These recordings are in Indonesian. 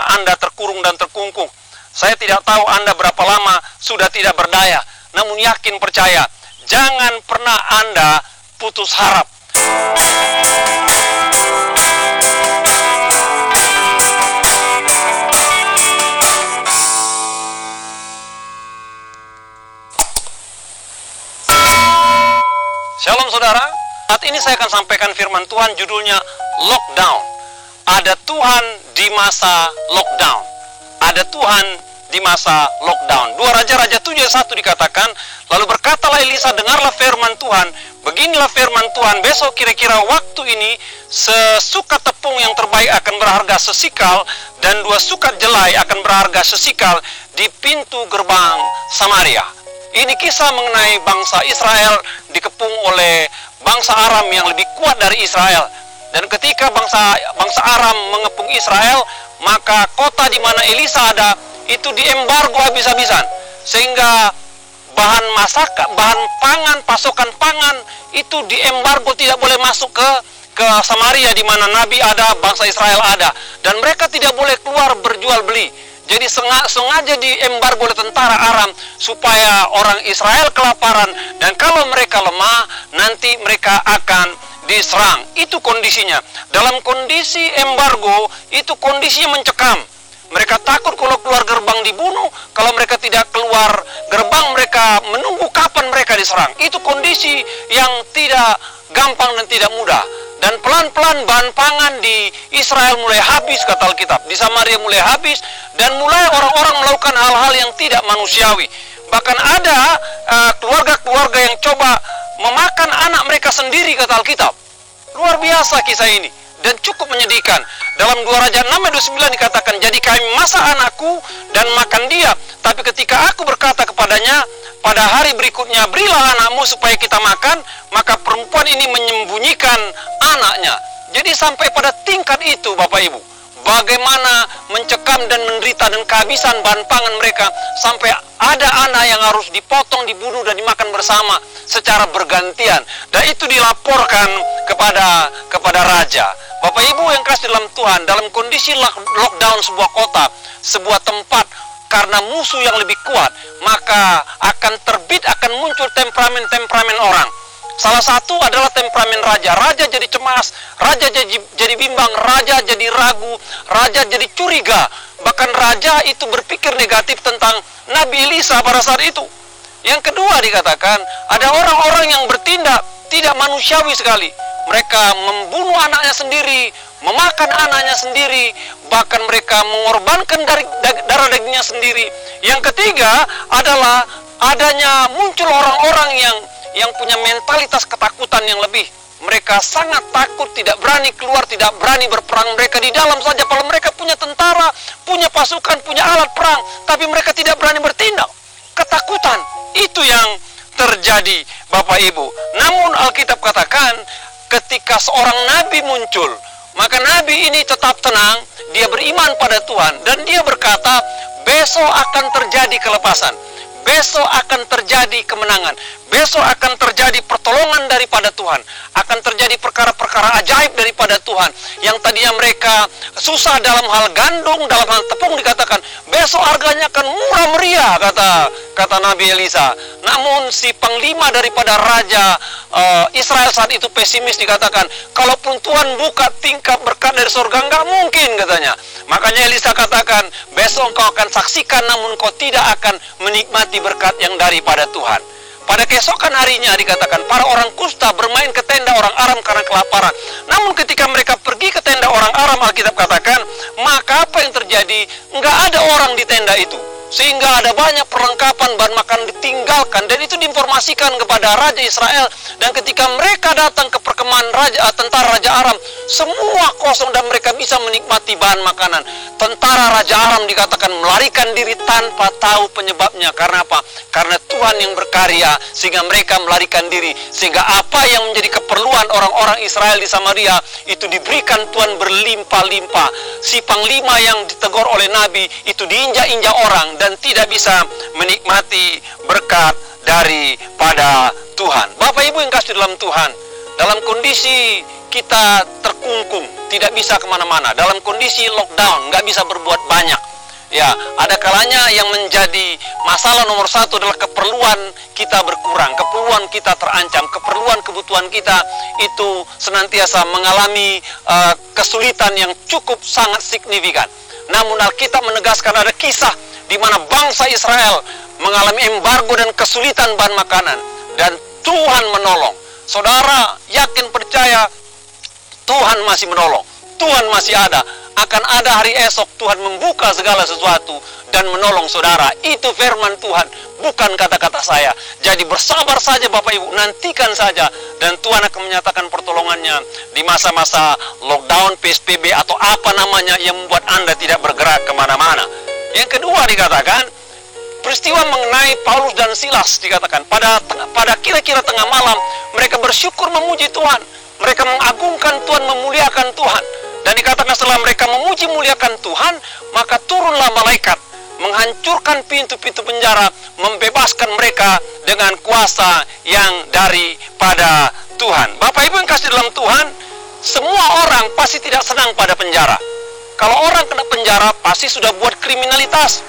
lama Anda terkurung dan terkungkung. Saya tidak tahu Anda berapa lama sudah tidak berdaya. Namun yakin percaya, jangan pernah Anda putus harap. Shalom saudara, saat ini saya akan sampaikan firman Tuhan, judulnya Lockdown. Ada Tuhan di masa lockdown. Ada Tuhan di masa lockdown. 2 Raja-raja 7:1 dikatakan, lalu berkatalah Elisa, dengarlah firman Tuhan, beginilah firman Tuhan, besok kira-kira waktu ini sesukat tepung yang terbaik akan berharga sesikal, dan 2 sukat jelai akan berharga sesikal di pintu gerbang Samaria. Ini kisah mengenai bangsa Israel dikepung oleh bangsa Aram yang lebih kuat dari Israel. Dan ketika bangsa Aram mengepung Israel, maka kota di mana Elisa ada itu diembargo habis-habisan, sehingga bahan pangan, pasokan pangan itu diembargo, tidak boleh masuk ke Samaria di mana Nabi ada, bangsa Israel ada, dan mereka tidak boleh keluar berjual beli. Jadi sengaja diembargo oleh tentara Aram supaya orang Israel kelaparan, dan kalau mereka lemah nanti mereka akan diserang. Itu kondisinya. Dalam kondisi embargo itu kondisinya mencekam. Mereka takut kalau keluar gerbang dibunuh, kalau mereka tidak keluar gerbang mereka menunggu kapan mereka diserang. Itu kondisi yang tidak gampang dan tidak mudah. Dan pelan-pelan bahan pangan di Israel mulai habis, kata Alkitab. Di Samaria mulai habis, dan mulai orang-orang melakukan hal-hal yang tidak manusiawi. Bahkan ada keluarga-keluarga yang coba memakan anak mereka sendiri, kata Alkitab. Luar biasa kisah ini, dan cukup menyedihkan. Dalam 2 Raja 6:29 dikatakan, jadi kami masak anakku dan makan dia, tapi ketika aku berkata kepadanya, pada hari berikutnya berilah anakmu supaya kita makan, maka perempuan ini menyembunyikan anaknya. Jadi sampai pada tingkat itu Bapak Ibu, bagaimana mencekam dan menderita dan kehabisan bahan pangan mereka, sampai ada anak yang harus dipotong, dibunuh dan dimakan bersama secara bergantian. Dan itu dilaporkan kepada raja. Bapak Ibu yang kasih dalam Tuhan, dalam kondisi lockdown sebuah kota, sebuah tempat, karena musuh yang lebih kuat, maka akan muncul temperamen orang. Salah satu adalah temperamen raja. Raja jadi cemas, raja jadi bimbang, raja jadi ragu, raja jadi curiga. Bahkan raja itu berpikir negatif tentang Nabi Elisa pada saat itu. Yang kedua dikatakan, ada orang-orang yang bertindak tidak manusiawi sekali. Mereka membunuh anaknya sendiri, memakan anaknya sendiri, bahkan mereka mengorbankan dari darah dagingnya sendiri. Yang ketiga adalah adanya muncul orang-orang yang punya mentalitas ketakutan yang lebih. Mereka sangat takut, tidak berani keluar, tidak berani berperang. Mereka di dalam saja, kalau mereka punya tentara, punya pasukan, punya alat perang, tapi mereka tidak berani bertindak. Ketakutan, itu yang terjadi Bapak Ibu. Namun Alkitab katakan, ketika seorang nabi muncul, maka nabi ini tetap tenang, dia beriman pada Tuhan, dan dia berkata, besok akan terjadi kelepasan, besok akan terjadi kemenangan, besok akan terjadi pertolongan daripada Tuhan, akan terjadi perkara-perkara ajaib daripada Tuhan. Yang tadinya mereka susah dalam hal gandum, dalam hal tepung, dikatakan besok harganya akan murah meriah, kata Nabi Elisa. Namun si panglima daripada raja Israel saat itu pesimis, dikatakan kalaupun Tuhan buka tingkap berkat dari surga, nggak mungkin katanya. Makanya Elisa katakan, besok engkau akan saksikan, namun kau tidak akan menikmati berkat yang daripada Tuhan. Pada keesokan harinya dikatakan, para orang kusta bermain ke tenda orang Aram karena kelaparan. Namun ketika mereka pergi ke tenda orang Aram, Alkitab katakan, maka apa yang terjadi? Nggak ada orang di tenda itu. Sehingga ada banyak perlengkapan, bahan makan ditinggalkan. Dan itu diinformasikan kepada Raja Israel. Dan ketika mereka datang ke perkemahan tentara Raja Aram, semua kosong dan mereka bisa menikmati bahan makanan. Tentara Raja Aram dikatakan melarikan diri tanpa tahu penyebabnya. Karena apa? Karena Tuhan yang berkarya, sehingga mereka melarikan diri. Sehingga apa yang menjadi keperluan orang-orang Israel di Samaria, itu diberikan Tuhan berlimpah-limpah. Si panglima yang ditegur oleh Nabi, itu diinjak-injak orang dan tidak bisa menikmati berkat daripada Tuhan. Bapak Ibu yang kasih dalam Tuhan, dalam kondisi kita terkutuk terkungkung, tidak bisa kemana-mana, dalam kondisi lockdown, nggak bisa berbuat banyak. Ya, ada kalanya yang menjadi masalah nomor satu adalah keperluan kita berkurang, keperluan kita terancam, keperluan kebutuhan kita itu senantiasa mengalami kesulitan yang cukup sangat signifikan. Namun Alkitab menegaskan ada kisah di mana bangsa Israel mengalami embargo dan kesulitan bahan makanan, dan Tuhan menolong. Saudara yakin percaya Tuhan masih menolong, Tuhan masih ada. Akan ada hari esok Tuhan membuka segala sesuatu dan menolong saudara. Itu firman Tuhan, bukan kata-kata saya. Jadi bersabar saja Bapak Ibu, nantikan saja. Dan Tuhan akan menyatakan pertolongannya di masa-masa lockdown, PSBB, atau apa namanya yang membuat Anda tidak bergerak kemana-mana. Yang kedua dikatakan, peristiwa mengenai Paulus dan Silas dikatakan, pada kira-kira tengah malam, mereka bersyukur memuji Tuhan. Mereka mengagungkan Tuhan, memuliakan Tuhan. Dan dikatakan setelah mereka memuji muliakan Tuhan, maka turunlah malaikat, menghancurkan pintu-pintu penjara, membebaskan mereka dengan kuasa yang daripada Tuhan. Bapak Ibu yang kasih dalam Tuhan, semua orang pasti tidak senang pada penjara. Kalau orang kena penjara, pasti sudah buat kriminalitas.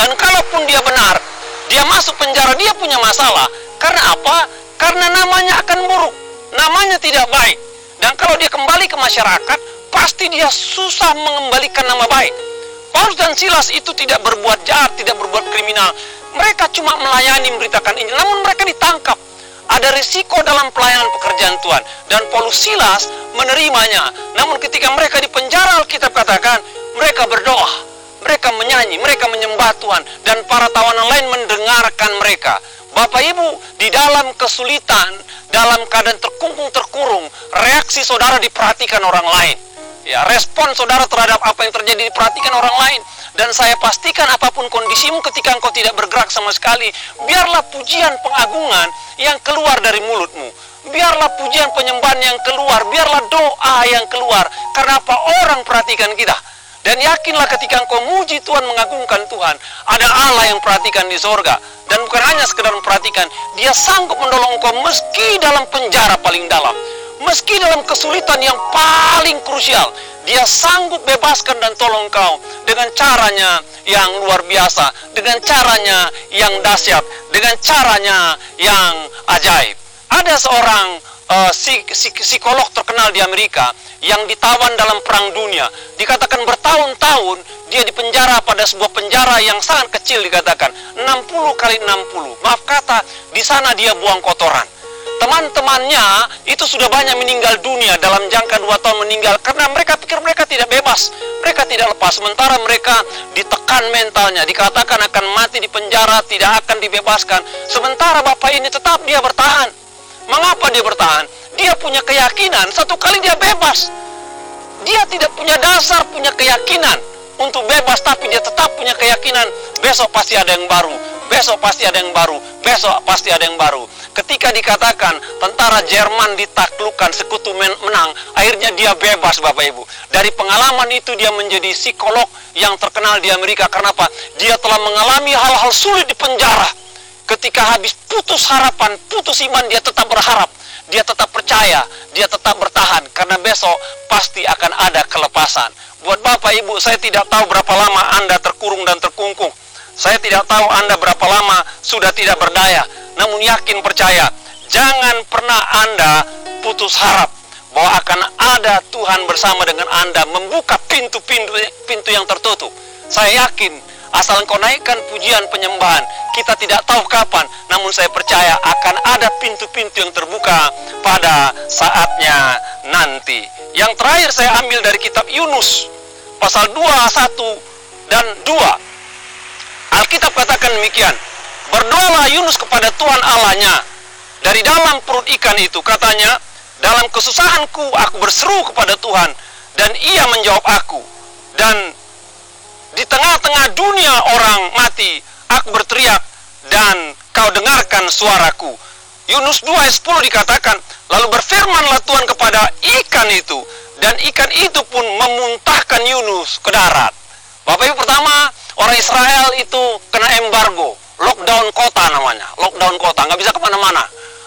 Dan kalaupun dia benar, dia masuk penjara, dia punya masalah. Karena apa? Karena namanya akan buruk, namanya tidak baik. Dan kalau dia kembali ke masyarakat, pasti dia susah mengembalikan nama baik. Paulus dan Silas itu tidak berbuat jahat, tidak berbuat kriminal. Mereka cuma melayani, memberitakan Injil. Namun mereka ditangkap. Ada risiko dalam pelayanan pekerjaan Tuhan. Dan Paulus Silas menerimanya. Namun ketika mereka di penjara, Alkitab katakan, mereka berdoa, mereka menyanyi, mereka menyembah Tuhan. Dan para tawanan lain mendengarkan mereka. Bapak Ibu, di dalam kesulitan, dalam keadaan terkungkung-terkurung, reaksi saudara diperhatikan orang lain. Ya, respon saudara terhadap apa yang terjadi diperhatikan orang lain. Dan saya pastikan apapun kondisimu ketika engkau tidak bergerak sama sekali, biarlah pujian pengagungan yang keluar dari mulutmu. Biarlah pujian penyembahan yang keluar, biarlah doa yang keluar. Karena apa? Orang perhatikan kita. Dan yakinlah ketika engkau muji Tuhan, mengagungkan Tuhan, ada Allah yang perhatikan di sorga. Dan bukan hanya sekedar memperhatikan, dia sanggup menolong engkau meski dalam penjara paling dalam, meski dalam kesulitan yang paling krusial. Dia sanggup bebaskan dan tolong engkau dengan caranya yang luar biasa, dengan caranya yang dahsyat, dengan caranya yang ajaib. Ada seorang psikolog terkenal di Amerika yang ditawan dalam perang dunia, dikatakan bertahun-tahun dia dipenjara pada sebuah penjara yang sangat kecil, dikatakan 60 kali 60. Maaf kata, di sana dia buang kotoran. Teman-temannya itu sudah banyak meninggal dunia dalam jangka 2 tahun meninggal, karena mereka pikir mereka tidak bebas, mereka tidak lepas. Sementara mereka ditekan mentalnya, dikatakan akan mati di penjara, tidak akan dibebaskan. Sementara bapak ini tetap dia bertahan. Mengapa dia bertahan? Dia punya keyakinan, satu kali dia bebas. Dia tidak punya dasar, punya keyakinan untuk bebas, tapi dia tetap punya keyakinan, besok pasti ada yang baru, besok pasti ada yang baru, besok pasti ada yang baru. Ketika dikatakan tentara Jerman ditaklukkan, sekutu menang, akhirnya dia bebas Bapak Ibu. Dari pengalaman itu dia menjadi psikolog yang terkenal di Amerika. Kenapa? Dia telah mengalami hal-hal sulit di penjara. Ketika habis putus harapan, putus iman, dia tetap berharap, dia tetap percaya, dia tetap bertahan. Karena besok pasti akan ada kelepasan. Buat Bapak Ibu, saya tidak tahu berapa lama Anda terkurung dan terkungkung. Saya tidak tahu Anda berapa lama sudah tidak berdaya. Namun yakin percaya, jangan pernah Anda putus harap bahwa akan ada Tuhan bersama dengan Anda, membuka pintu-pintu yang tertutup. Saya yakin, asal engkau naikkan pujian penyembahan, kita tidak tahu kapan, namun saya percaya akan ada pintu-pintu yang terbuka pada saatnya nanti. Yang terakhir saya ambil dari kitab Yunus, pasal 2, 1, dan 2. Alkitab katakan demikian, berdoalah Yunus kepada Tuhan Allahnya dari dalam perut ikan itu. Katanya, dalam kesusahanku aku berseru kepada Tuhan, dan ia menjawab aku. Dan di tengah-tengah dunia orang mati, aku berteriak dan kau dengarkan suaraku. Yunus 2:10 dikatakan, lalu berfirmanlah Tuhan kepada ikan itu, dan ikan itu pun memuntahkan Yunus ke darat. Bapak Ibu, pertama orang Israel itu kena embargo. lockdown kota namanya, lockdown kota, nggak bisa kemana-mana.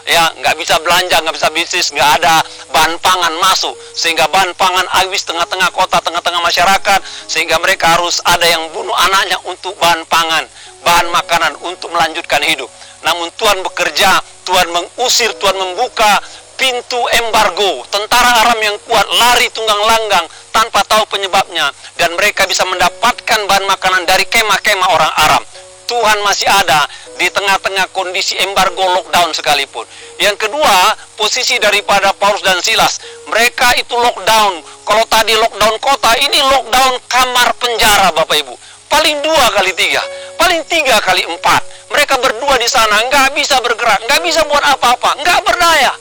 Ya, nggak bisa belanja, nggak bisa bisnis, nggak ada bahan pangan masuk. Sehingga bahan pangan habis tengah-tengah kota, tengah-tengah masyarakat. Sehingga mereka harus ada yang bunuh anaknya untuk bahan pangan, bahan makanan untuk melanjutkan hidup. Namun Tuhan bekerja, Tuhan mengusir, Tuhan membuka pintu embargo. Tentara Aram yang kuat lari tunggang langgang tanpa tahu penyebabnya. Dan mereka bisa mendapatkan bahan makanan dari kemah-kemah orang Aram. Tuhan masih ada di tengah-tengah kondisi embargo lockdown sekalipun. Yang kedua, posisi daripada Paulus dan Silas. Mereka itu lockdown. Kalau tadi lockdown kota, ini lockdown kamar penjara, Bapak Ibu. Paling 2 kali 3, paling 3 kali 4. Mereka berdua di sana, nggak bisa bergerak, nggak bisa buat apa-apa, nggak berdaya.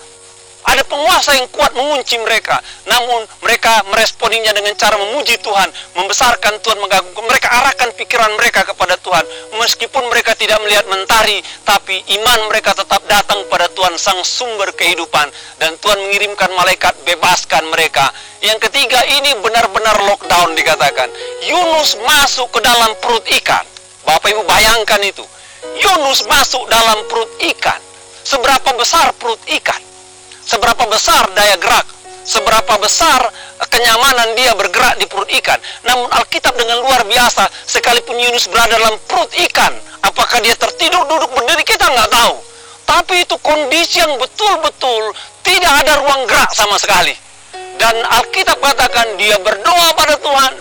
Ada penguasa yang kuat mengunci mereka. Namun mereka meresponinya dengan cara memuji Tuhan, membesarkan Tuhan, mengagungkan. Mereka arahkan pikiran mereka kepada Tuhan. Meskipun mereka tidak melihat mentari, tapi iman mereka tetap datang pada Tuhan, sang sumber kehidupan. Dan Tuhan mengirimkan malaikat bebaskan mereka. Yang ketiga, ini benar-benar lockdown dikatakan. Yunus masuk ke dalam perut ikan. Bapak Ibu bayangkan itu. Yunus masuk dalam perut ikan. Seberapa besar perut ikan? Seberapa besar daya gerak, seberapa besar kenyamanan dia bergerak di perut ikan. Namun Alkitab dengan luar biasa, sekalipun Yunus berada dalam perut ikan, apakah dia tertidur, duduk, berdiri, kita nggak tahu. Tapi itu kondisi yang betul-betul tidak ada ruang gerak sama sekali. Dan Alkitab katakan dia berdoa pada Tuhan,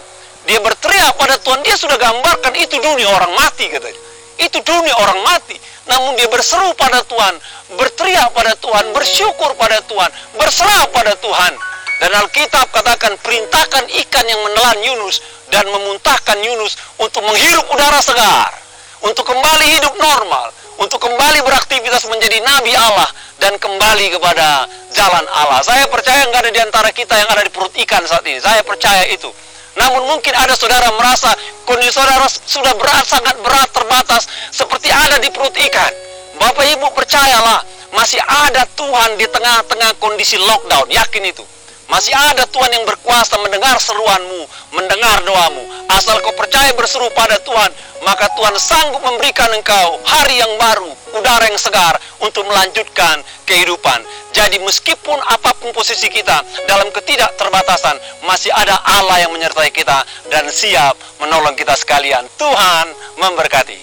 dia berteriak pada Tuhan, dia sudah gambarkan itu dunia orang mati katanya. Itu dunia orang mati. Namun dia berseru pada Tuhan, berteriak pada Tuhan, bersyukur pada Tuhan, berserah pada Tuhan. Dan Alkitab katakan perintahkan ikan yang menelan Yunus dan memuntahkan Yunus untuk menghirup udara segar, untuk kembali hidup normal, untuk kembali beraktivitas menjadi nabi Allah dan kembali kepada jalan Allah. Saya percaya nggak ada di antara kita yang ada di perut ikan saat ini. Saya percaya itu. Namun mungkin ada saudara merasa kondisi saudara sudah berat, sangat berat, terbatas, seperti ada di perut ikan. Bapak Ibu percayalah, masih ada Tuhan di tengah-tengah kondisi lockdown, yakin itu. Masih ada Tuhan yang berkuasa mendengar seruanmu, mendengar doamu. Asal kau percaya berseru pada Tuhan, maka Tuhan sanggup memberikan engkau hari yang baru, udara yang segar untuk melanjutkan kehidupan. Jadi meskipun apapun posisi kita dalam ketidakterbatasan, masih ada Allah yang menyertai kita dan siap menolong kita sekalian. Tuhan memberkati.